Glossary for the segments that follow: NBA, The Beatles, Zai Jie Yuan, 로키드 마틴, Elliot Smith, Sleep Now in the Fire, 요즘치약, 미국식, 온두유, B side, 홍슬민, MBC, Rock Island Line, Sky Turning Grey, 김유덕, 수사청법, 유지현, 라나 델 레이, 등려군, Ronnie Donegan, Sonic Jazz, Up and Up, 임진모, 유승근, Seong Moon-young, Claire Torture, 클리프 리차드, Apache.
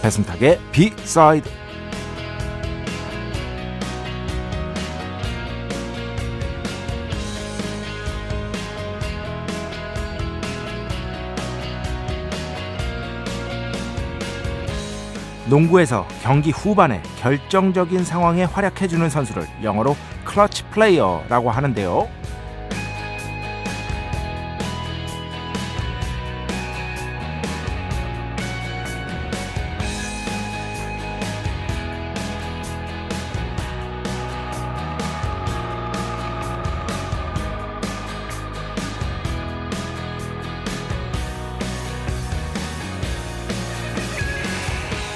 배순탁의 B side. 농구에서 경기 후반에 결정적인 상황에 활약해주는 선수를 영어로 클러치 플레이어라고 하는데요.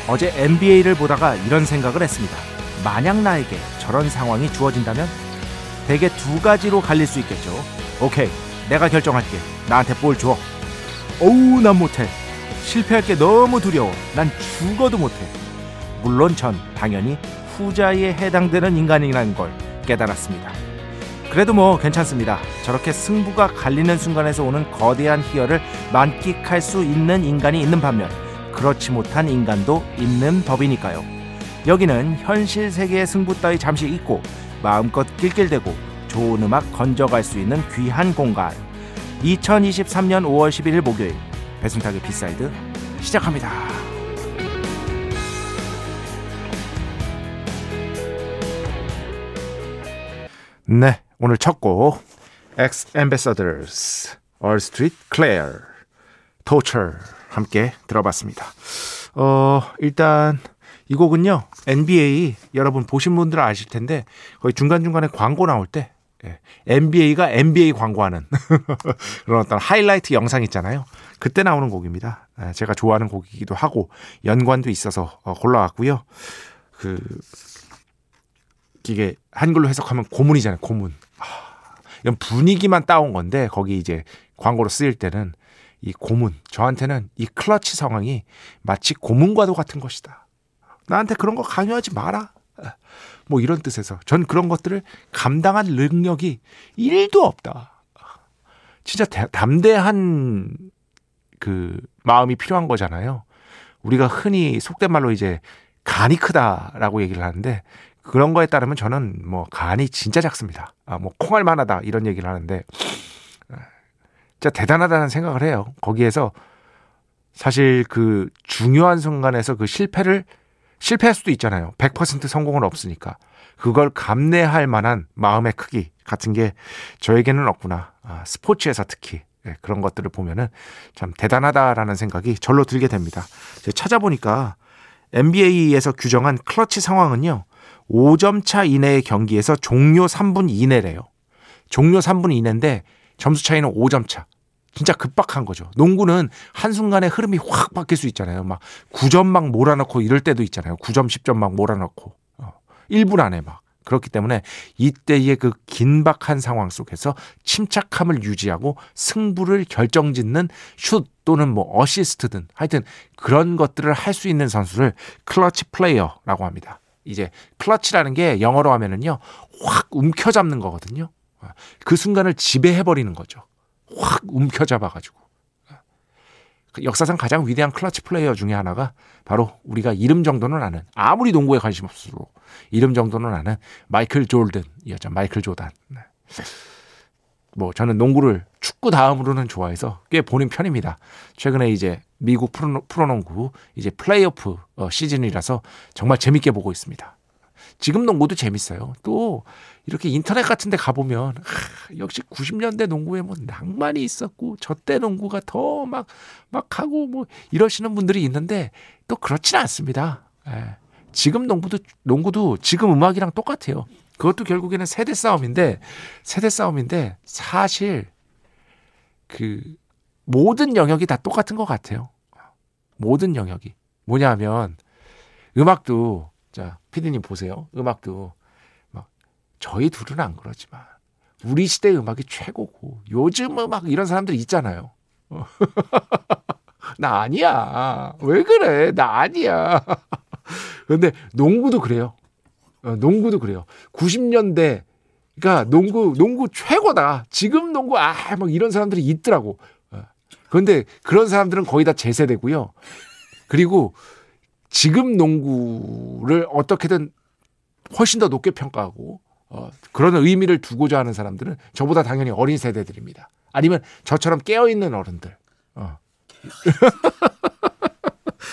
어제 NBA를 보다가 이런 생각을 했습니다. 만약 나에게 저런 상황이 주어진다면 대개 두 가지로 갈릴 수 있겠죠. 오케이, 내가 결정할게. 나한테 볼 줘. 어우, 난 못해. 실패할 게 너무 두려워. 난 죽어도 못해. 물론 전 당연히 후자에 해당되는 인간이라는 걸 깨달았습니다. 그래도 뭐 괜찮습니다. 저렇게 승부가 갈리는 순간에서 오는 거대한 희열을 만끽할 수 있는 인간이 있는 반면 그렇지 못한 인간도 있는 법이니까요. 여기는 현실 세계의 승부 따위 잠시 잊고 마음껏 낄낄대고 좋은 음악 건져갈 수 있는 귀한 공간. 2023년 5월 11일 목요일, 배순탁의 비사이드 시작합니다. 네, 오늘 첫 곡 X Ambassadors, All Street, Claire, Torture 함께 들어봤습니다. 일단 이 곡은요, NBA 여러분 보신 분들은 아실 텐데 거의 중간중간에 광고 나올 때 NBA가 NBA 광고하는 그런 어떤 하이라이트 영상 있잖아요. 그때 나오는 곡입니다. 제가 좋아하는 곡이기도 하고 연관도 있어서 골라왔고요. 이게 한글로 해석하면 고문이잖아요. 고문. 이런 분위기만 따온 건데 거기 이제 광고로 쓰일 때는 이 고문, 저한테는 이 클러치 상황이 마치 고문과도 같은 것이다. 나한테 그런 거 강요하지 마라. 뭐 이런 뜻에서 전 그런 것들을 감당할 능력이 1도 없다. 진짜 담대한 마음이 필요한 거잖아요. 우리가 흔히 속된 말로 이제 간이 크다라고 얘기를 하는데 그런 거에 따르면 저는 뭐 간이 진짜 작습니다. 뭐 콩알 만하다 이런 얘기를 하는데 진짜 대단하다는 생각을 해요. 거기에서 사실 중요한 순간에서 실패할 수도 있잖아요. 100% 성공은 없으니까. 그걸 감내할 만한 마음의 크기 같은 게 저에게는 없구나. 스포츠에서 특히 그런 것들을 보면은 참 대단하다라는 생각이 절로 들게 됩니다. 제가 찾아보니까 NBA에서 규정한 클러치 상황은요, 5점 차 이내의 경기에서 종료 3분 이내래요. 종료 3분 이내인데 점수 차이는 5점 차. 진짜 급박한 거죠. 농구는 한순간에 흐름이 확 바뀔 수 있잖아요. 막 9점 막 몰아넣고 이럴 때도 있잖아요. 9점, 10점 막 몰아넣고. 1분 안에 막. 그렇기 때문에 이때의 그 긴박한 상황 속에서 침착함을 유지하고 승부를 결정짓는 슛 또는 뭐 어시스트든 하여튼 그런 것들을 할 수 있는 선수를 클러치 플레이어라고 합니다. 이제 클러치라는 게 영어로 하면은요, 확 움켜잡는 거거든요. 그 순간을 지배해버리는 거죠. 확 움켜잡아가지고. 역사상 가장 위대한 클러치 플레이어 중에 하나가 바로 우리가 이름 정도는 아는, 아무리 농구에 관심 없어도 이름 정도는 아는 마이클 조던이었죠. 마이클 조던. 뭐 저는 농구를 축구 다음으로는 좋아해서 꽤 보는 편입니다. 최근에 이제 미국 프로농구 이제 플레이오프 시즌이라서 정말 재밌게 보고 있습니다. 지금 농구도 재밌어요. 또 이렇게 인터넷 같은 데 가보면 역시 90년대 농구에 뭐 낭만이 있었고 저때 농구가 더 막 하고 뭐 이러시는 분들이 있는데 또 그렇진 않습니다. 예. 지금 농구도 지금 음악이랑 똑같아요. 그것도 결국에는 세대 싸움인데 사실 그 모든 영역이 다 똑같은 것 같아요. 모든 영역이. 뭐냐면 음악도, 자, 피디님 보세요. 음악도 막 저희 둘은 안 그러지만 우리 시대 음악이 최고고 요즘 음악 이런 사람들 있잖아요. 나 아니야. 왜 그래? 나 아니야. 근데 농구도 그래요. 90년대 그러니까 농구 최고다. 지금 농구 막 이런 사람들이 있더라고. 그런데 그런 사람들은 거의 다 제 세대고요. 그리고 지금 농구를 어떻게든 훨씬 더 높게 평가하고 그런 의미를 두고자 하는 사람들은 저보다 당연히 어린 세대들입니다. 아니면 저처럼 깨어있는 어른들.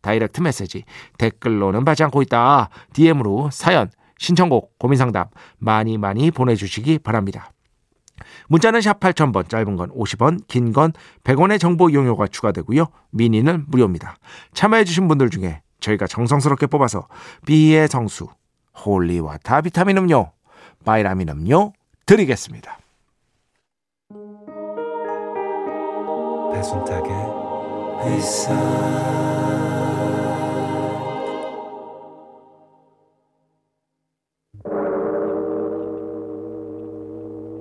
다이렉트 메시지, 댓글로는 받지 않고 있다. DM으로 사연, 신청곡, 고민상담 많이 많이 보내주시기 바랍니다. 문자는 샵 8000번, 짧은 건 50원, 긴 건 100원의 정보 이용료가 추가되고요. 미니는 무료입니다. 참여해주신 분들 중에 저희가 정성스럽게 뽑아서 B의 성수, 홀리와타 비타민 음료, 바이라민 음료 드리겠습니다. 배순탁의 회사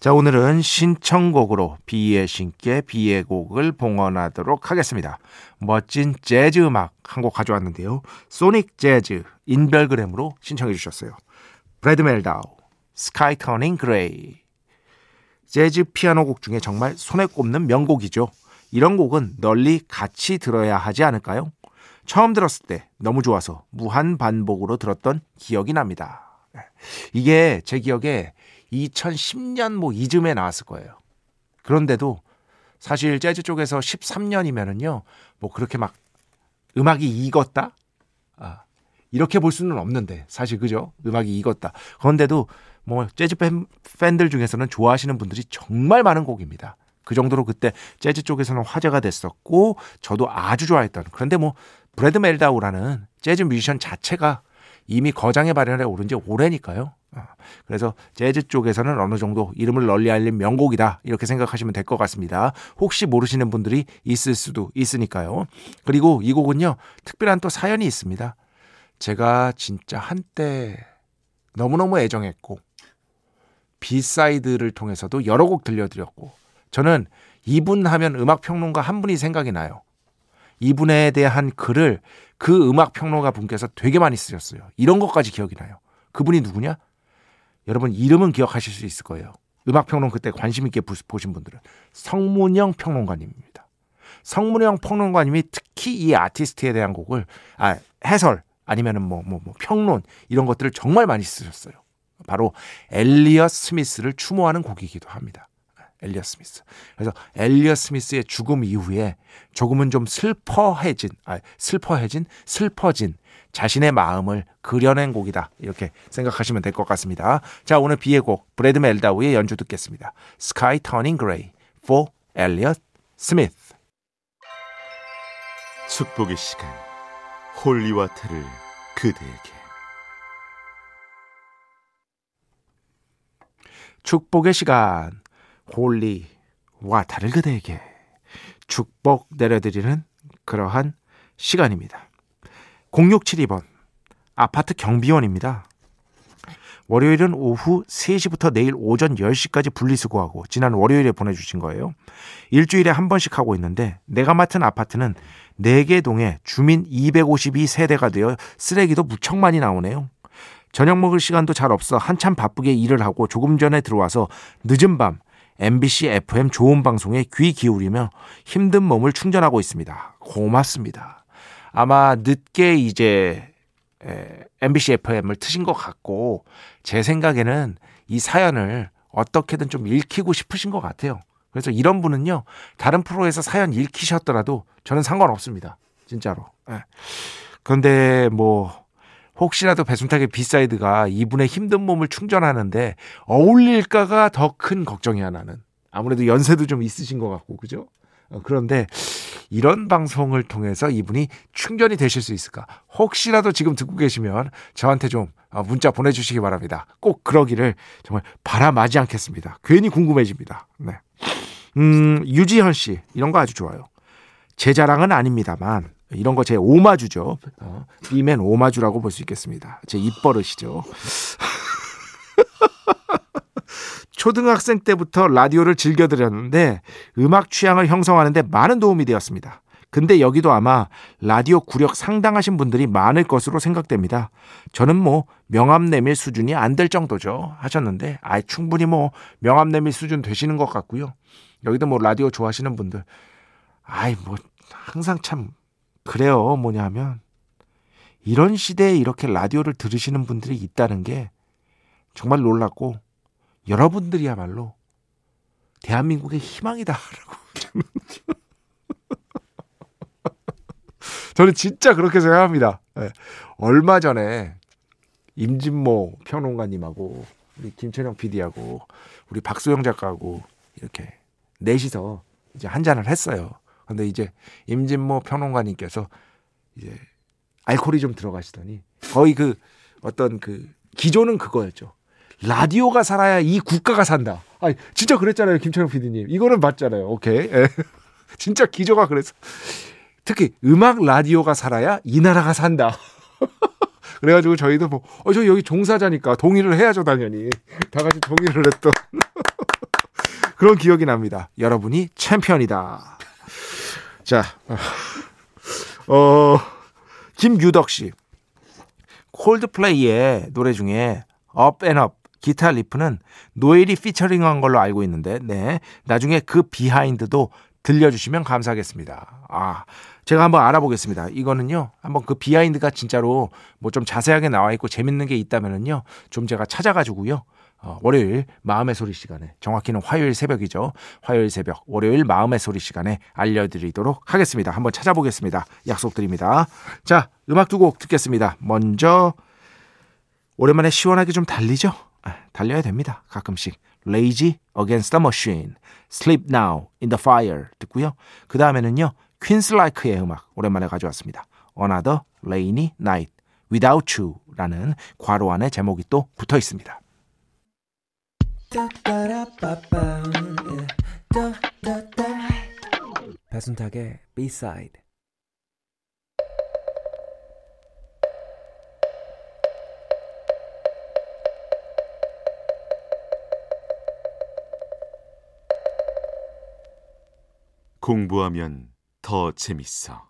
자, 오늘은 신청곡으로 비의 신께 비의 곡을 봉헌하도록 하겠습니다. 멋진 재즈 음악 한 곡 가져왔는데요. 소닉 재즈 인별그램으로 신청해 주셨어요. 브래드 멜다우, 스카이 터닝 그레이. 재즈 피아노 곡 중에 정말 손에 꼽는 명곡이죠. 이런 곡은 널리 같이 들어야 하지 않을까요? 처음 들었을 때 너무 좋아서 무한 반복으로 들었던 기억이 납니다. 이게 제 기억에 2010년 뭐 이쯤에 나왔을 거예요. 그런데도 사실 재즈 쪽에서 13년이면은요, 뭐 그렇게 막 음악이 익었다? 이렇게 볼 수는 없는데, 사실 그죠? 음악이 익었다. 그런데도 뭐 재즈 팬들 중에서는 좋아하시는 분들이 정말 많은 곡입니다. 그 정도로 그때 재즈 쪽에서는 화제가 됐었고, 저도 아주 좋아했던. 그런데 뭐 브래드 멜다우라는 재즈 뮤지션 자체가 이미 거장의 발현에 오른 지 오래니까요. 그래서 재즈 쪽에서는 어느 정도 이름을 널리 알린 명곡이다, 이렇게 생각하시면 될 것 같습니다. 혹시 모르시는 분들이 있을 수도 있으니까요. 그리고 이 곡은요, 특별한 또 사연이 있습니다. 제가 진짜 한때 너무너무 애정했고 비사이드를 통해서도 여러 곡 들려드렸고, 저는 이분 하면 음악평론가 한 분이 생각이 나요. 이분에 대한 글을 그 음악평론가 분께서 되게 많이 쓰셨어요. 이런 것까지 기억이 나요. 그분이 누구냐? 여러분 이름은 기억하실 수 있을 거예요. 음악평론 그때 관심 있게 보신 분들은 성문영 평론가님입니다. 성문영 평론가님이 특히 이 아티스트에 대한 곡을 해설 아니면 평론 이런 것들을 정말 많이 쓰셨어요. 바로 엘리엇 스미스를 추모하는 곡이기도 합니다. 엘리엇 스미스. 그래서 엘리엇 스미스의 죽음 이후에 조금은 좀 슬퍼진 자신의 마음을 그려낸 곡이다, 이렇게 생각하시면 될 것 같습니다. 자, 오늘 비의 곡 브래드 멜다우의 연주 듣겠습니다. Sky Turning Grey for Elliot Smith. 축복의 시간, 홀리와타를 그대에게. 축복의 시간, 홀리와타를 그대에게 축복 내려드리는 그러한 시간입니다. 0672번, 아파트 경비원입니다. 월요일은 오후 3시부터 내일 오전 10시까지 분리수거하고 지난 월요일에 보내주신 거예요. 일주일에 한 번씩 하고 있는데 내가 맡은 아파트는 4개 동에 주민 252세대가 되어 쓰레기도 무척 많이 나오네요. 저녁 먹을 시간도 잘 없어 한참 바쁘게 일을 하고 조금 전에 들어와서 늦은 밤 MBC FM 좋은 방송에 귀 기울이며 힘든 몸을 충전하고 있습니다. 고맙습니다. 아마 늦게 이제 MBC FM을 트신 것 같고 제 생각에는 이 사연을 어떻게든 좀 읽히고 싶으신 것 같아요. 그래서 이런 분은요, 다른 프로에서 사연 읽히셨더라도 저는 상관없습니다. 진짜로. 그런데 뭐 혹시라도 배순탁의 비사이드가 이분의 힘든 몸을 충전하는데 어울릴까가 더 큰 걱정이야. 나는 아무래도 연세도 좀 있으신 것 같고, 그죠? 그런데 이런 방송을 통해서 이분이 충전이 되실 수 있을까? 혹시라도 지금 듣고 계시면 저한테 좀 문자 보내주시기 바랍니다. 꼭 그러기를 정말 바라마지 않겠습니다. 괜히 궁금해집니다. 네. 유지현 씨, 이런 거 아주 좋아요. 제 자랑은 아닙니다만 이런 거 제 오마주죠. B맨 오마주라고 볼 수 있겠습니다. 제 입버릇이죠. 초등학생 때부터 라디오를 즐겨드렸는데 음악 취향을 형성하는데 많은 도움이 되었습니다. 근데 여기도 아마 라디오 구력 상당하신 분들이 많을 것으로 생각됩니다. 저는 뭐 명함내밀 수준이 안 될 정도죠 하셨는데 충분히 뭐 명함내밀 수준 되시는 것 같고요. 여기도 뭐 라디오 좋아하시는 분들 뭐 항상 참 그래요. 뭐냐 하면 이런 시대에 이렇게 라디오를 들으시는 분들이 있다는 게 정말 놀랐고 여러분들이야말로 대한민국의 희망이다라고 저는 진짜 그렇게 생각합니다. 네. 얼마 전에 임진모 평론가님하고 우리 김철영 PD하고 우리 박소영 작가하고 이렇게 넷이서 이제 한 잔을 했어요. 근데 이제 임진모 평론가님께서 이제 알코올이 좀 들어가시더니 거의 그 어떤 그 기조는 그거였죠. 라디오가 살아야 이 국가가 산다. 아니, 진짜 그랬잖아요. 김철형 PD님. 이거는 맞잖아요. 오케이. 예. 진짜 기조가 그랬어. 특히 음악 라디오가 살아야 이 나라가 산다. 그래가지고 저희도 뭐, 저 여기 종사자니까 동의를 해야죠. 당연히. 다 같이 동의를 했던 그런 기억이 납니다. 여러분이 챔피언이다. 자, 김유덕 씨. 콜드플레이의 노래 중에 Up and Up 기타 리프는 노엘이 피처링한 걸로 알고 있는데, 네, 나중에 그 비하인드도 들려주시면 감사하겠습니다. 제가 한번 알아보겠습니다. 이거는요, 한번 그 비하인드가 진짜로 뭐 좀 자세하게 나와 있고 재밌는 게 있다면은요, 좀 제가 찾아가지고요. 월요일 마음의 소리 시간에, 정확히는 화요일 새벽이죠. 화요일 새벽, 월요일 마음의 소리 시간에 알려드리도록 하겠습니다. 한번 찾아보겠습니다. 약속드립니다. 자, 음악 두 곡 듣겠습니다. 먼저 오랜만에 시원하게 좀 달리죠? 달려야 됩니다. 가끔씩. Rage Against the Machine, Sleep Now in the Fire 듣고요. 그 다음에는요, 퀸슬라이크의 음악 오랜만에 가져왔습니다. Another Rainy Night Without You라는 괄호 안에 제목이 또 붙어 있습니다. 배순탁의 B side. 공부하면 더 재밌어.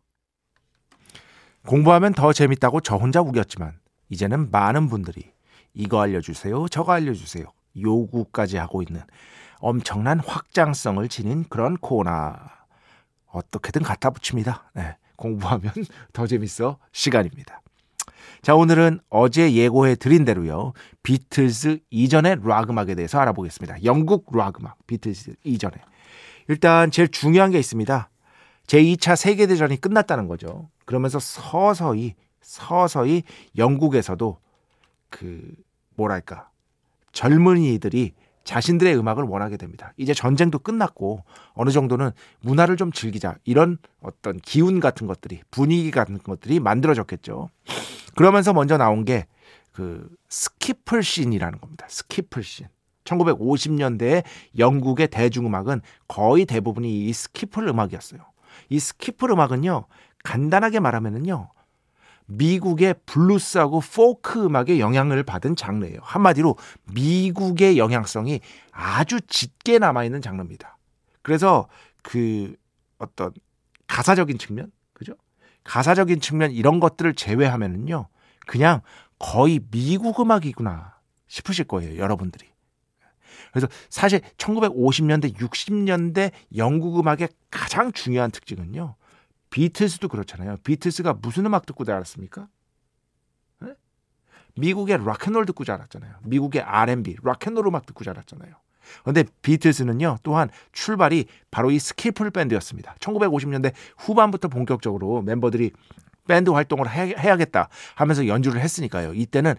공부하면 더 재밌다고 저 혼자 우겼지만 이제는 많은 분들이 이거 알려주세요, 저거 알려주세요 요구까지 하고 있는 엄청난 확장성을 지닌 그런 코너, 어떻게든 갖다 붙입니다. 네, 공부하면 더 재밌어 시간입니다. 자, 오늘은 어제 예고해 드린 대로요, 비틀스 이전의 락 음악에 대해서 알아보겠습니다. 영국 락 음악, 비틀스 이전에. 일단 제일 중요한 게 있습니다. 제2차 세계대전이 끝났다는 거죠. 그러면서 서서히 영국에서도 그 뭐랄까, 젊은이들이 자신들의 음악을 원하게 됩니다. 이제 전쟁도 끝났고 어느 정도는 문화를 좀 즐기자, 이런 어떤 기운 같은 것들이, 분위기 같은 것들이 만들어졌겠죠. 그러면서 먼저 나온 게 그 스키플 씬이라는 겁니다. 스키플 씬. 1950년대의 영국의 대중음악은 거의 대부분이 이 스키플 음악이었어요. 이 스키플 음악은요, 간단하게 말하면은요, 미국의 블루스하고 포크 음악의 영향을 받은 장르예요. 한마디로 미국의 영향성이 아주 짙게 남아있는 장르입니다. 그래서 그 어떤 가사적인 측면, 그죠? 가사적인 측면 이런 것들을 제외하면은요, 그냥 거의 미국 음악이구나 싶으실 거예요, 여러분들이. 그래서 사실 1950년대, 60년대 영국 음악의 가장 중요한 특징은요, 비틀스도 그렇잖아요. 비틀스가 무슨 음악 듣고 자랐습니까? 네? 미국의 락앤롤 듣고 자랐잖아요. 미국의 R&B, 락앤롤 음악 듣고 자랐잖아요. 그런데 비틀스는요, 또한 출발이 바로 이 스키플 밴드였습니다. 1950년대 후반부터 본격적으로 멤버들이 밴드 활동을 해야겠다 하면서 연주를 했으니까요. 이때는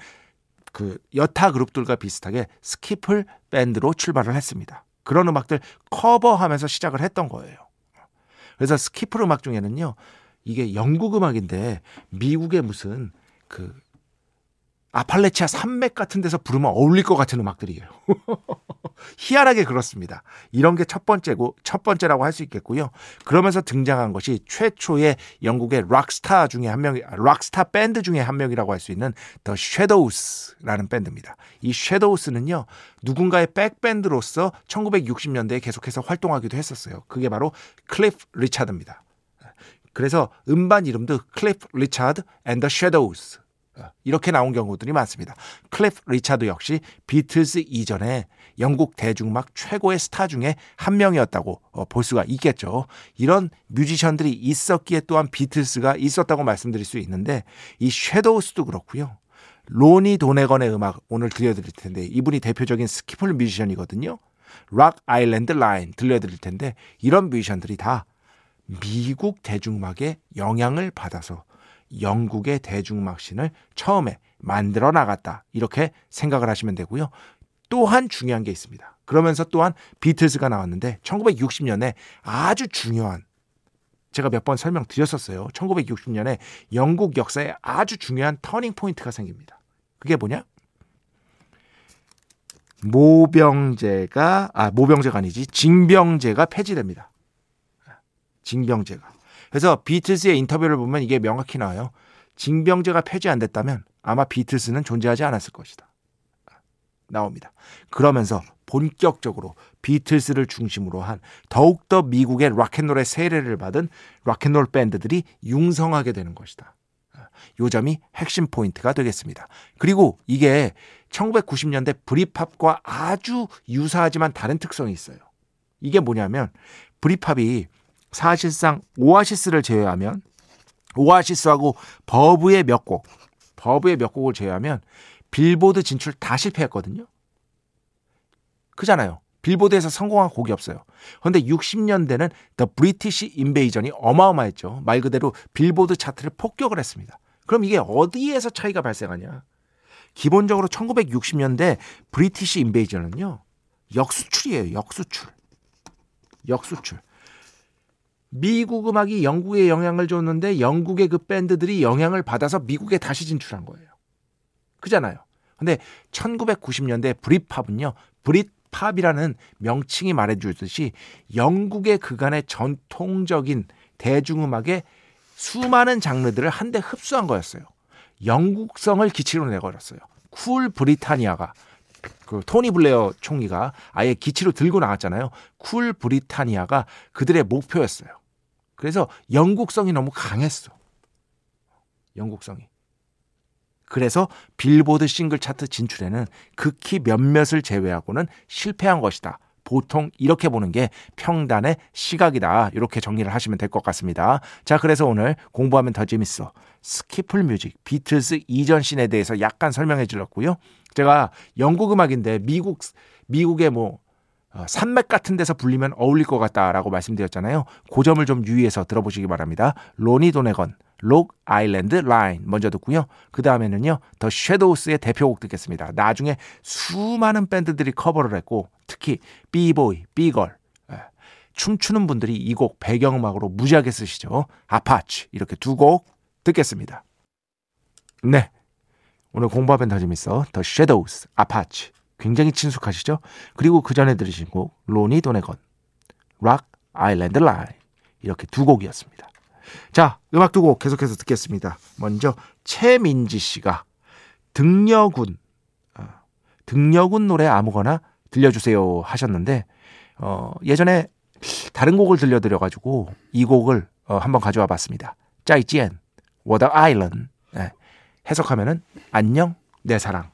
그 여타 그룹들과 비슷하게 스키플 밴드로 출발을 했습니다. 그런 음악들 커버하면서 시작을 했던 거예요. 그래서 스키플 음악 중에는요, 이게 영국 음악인데 미국의 무슨 그 아팔레치아 산맥 같은 데서 부르면 어울릴 것 같은 음악들이에요. 희한하게 그렇습니다. 이런 게 첫 번째라고 할 수 있겠고요. 그러면서 등장한 것이 최초의 영국의 락스타 중에 한 명, 락스타 밴드 중에 한 명이라고 할 수 있는 The Shadows라는 밴드입니다. 이 Shadows는요, 누군가의 백밴드로서 1960년대에 계속해서 활동하기도 했었어요. 그게 바로 클리프 리차드입니다. 그래서 음반 이름도 Cliff Richard and the Shadows. 이렇게 나온 경우들이 많습니다. 클리프 리차드 역시 비틀스 이전에 영국 대중음악 최고의 스타 중에 한 명이었다고 볼 수가 있겠죠. 이런 뮤지션들이 있었기에 또한 비틀스가 있었다고 말씀드릴 수 있는데, 이 섀도우스도 그렇고요. 로니 도네건의 음악 오늘 들려드릴 텐데, 이분이 대표적인 스키플 뮤지션이거든요. 락 아일랜드 라인 들려드릴 텐데, 이런 뮤지션들이 다 미국 대중음악의 영향을 받아서 영국의 대중음악 씬을 처음에 만들어 나갔다, 이렇게 생각을 하시면 되고요. 또한 중요한 게 있습니다. 그러면서 또한 비틀스가 나왔는데 1960년에 아주 중요한, 제가 몇 번 설명드렸었어요. 1960년에 영국 역사에 아주 중요한 터닝 포인트가 생깁니다. 그게 뭐냐? 징병제가 폐지됩니다. 징병제가. 그래서 비틀스의 인터뷰를 보면 이게 명확히 나와요. 징병제가 폐지 안 됐다면 아마 비틀스는 존재하지 않았을 것이다. 나옵니다. 그러면서 본격적으로 비틀스를 중심으로 한 더욱더 미국의 락앤롤의 세례를 받은 락앤롤 밴드들이 융성하게 되는 것이다. 이 점이 핵심 포인트가 되겠습니다. 그리고 이게 1990년대 브리팝과 아주 유사하지만 다른 특성이 있어요. 이게 뭐냐면, 브리팝이 사실상 오아시스를 제외하면, 오아시스하고 버브의 몇 곡을 제외하면 빌보드 진출 다 실패했거든요. 그잖아요. 빌보드에서 성공한 곡이 없어요. 그런데 60년대는 The British Invasion이 어마어마했죠. 말 그대로 빌보드 차트를 폭격을 했습니다. 그럼 이게 어디에서 차이가 발생하냐? 기본적으로 1960년대 British Invasion은요, 역수출이에요. 역수출. 미국 음악이 영국에 영향을 줬는데 영국의 그 밴드들이 영향을 받아서 미국에 다시 진출한 거예요. 그잖아요. 근데 1990년대 브릿팝은요, 브릿팝이라는 명칭이 말해주듯이 영국의 그간의 전통적인 대중음악의 수많은 장르들을 한데 흡수한 거였어요. 영국성을 기치로 내걸었어요. 쿨 브리타니아가, 그 토니 블레어 총리가 아예 기치로 들고 나왔잖아요. 쿨 브리타니아가 그들의 목표였어요. 그래서 영국성이 너무 강했어. 영국성이. 그래서 빌보드 싱글 차트 진출에는 극히 몇몇을 제외하고는 실패한 것이다. 보통 이렇게 보는 게 평단의 시각이다. 이렇게 정리를 하시면 될 것 같습니다. 자, 그래서 오늘 공부하면 더 재밌어. 스키플 뮤직, 비틀스 이전 씬에 대해서 약간 설명해 드렸고요. 제가 영국 음악인데 미국의 뭐 산맥 같은 데서 불리면 어울릴 것 같다라고 말씀드렸잖아요. 그 점을 좀 유의해서 들어보시기 바랍니다. 로니 도네건, 록 아일랜드 라인 먼저 듣고요. 그 다음에는요, 더 섀도우스의 대표곡 듣겠습니다. 나중에 수많은 밴드들이 커버를 했고, 특히 비보이, 비걸, 춤추는 분들이 이 곡 배경음악으로 무지하게 쓰시죠. 아파치, 이렇게 두 곡 듣겠습니다. 네, 오늘 공부하면 더 재밌어. 더 섀도우스, 아파치. 굉장히 친숙하시죠? 그리고 그 전에 들으신 곡, 로니 도네건, 락 아일랜드 라인, 이렇게 두 곡이었습니다. 자, 음악 두 곡 계속해서 듣겠습니다. 먼저 최민지 씨가 등려군 노래 아무거나 들려주세요 하셨는데 예전에 다른 곡을 들려드려가지고 이 곡을 한번 가져와 봤습니다. 짜이지엔 워더 아일랜드 해석하면은 안녕 내 사랑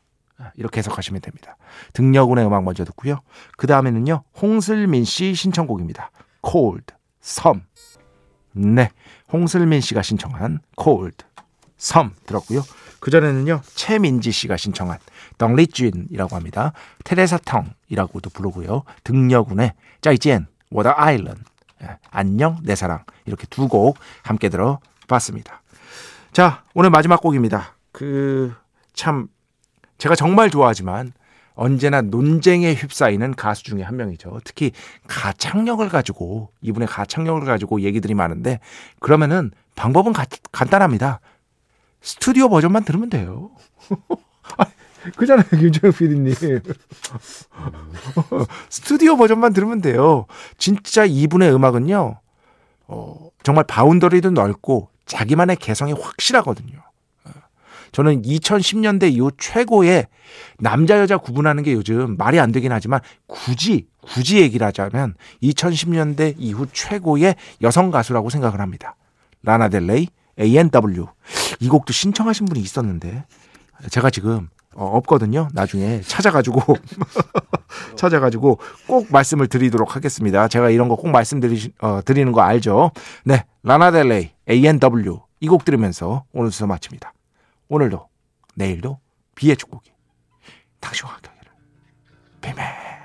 이렇게 해석하시면 됩니다. 등려군의 음악 먼저 듣고요. 그 다음에는요 홍슬민 씨 신청곡입니다. Cold Sum. 네, 홍슬민 씨가 신청한 Cold Sum 들었고요. 그 전에는요 최민지 씨가 신청한 덩리쥔이라고 합니다. 테레사텅이라고도 부르고요. 등려군의 짜이지엔 워더 아일랜드 안녕 내 사랑 이렇게 두 곡 함께 들어봤습니다. 자, 오늘 마지막 곡입니다. 참 제가 정말 좋아하지만 언제나 논쟁에 휩싸이는 가수 중에 한 명이죠. 특히 이분의 가창력을 가지고 얘기들이 많은데 그러면은 방법은 간단합니다. 스튜디오 버전만 들으면 돼요. 그잖아요, 윤정혁 PD님. 스튜디오 버전만 들으면 돼요. 진짜 이분의 음악은요, 정말 바운더리도 넓고 자기만의 개성이 확실하거든요. 저는 2010년대 이후 최고의 남자 여자 구분하는 게 요즘 말이 안 되긴 하지만 굳이 얘기를 하자면 2010년대 이후 최고의 여성 가수라고 생각을 합니다. 라나 델 레이, A&W. 이 곡도 신청하신 분이 있었는데 제가 지금 없거든요. 나중에 찾아가지고 꼭 말씀을 드리도록 하겠습니다. 제가 이런 거 꼭 말씀드리는 거 알죠? 네, 라나 델 레이, A&W. 이 곡 들으면서 오늘 순서 마칩니다. 오늘도 내일도 비의 축복이 당신과 함께하기를. 비맨.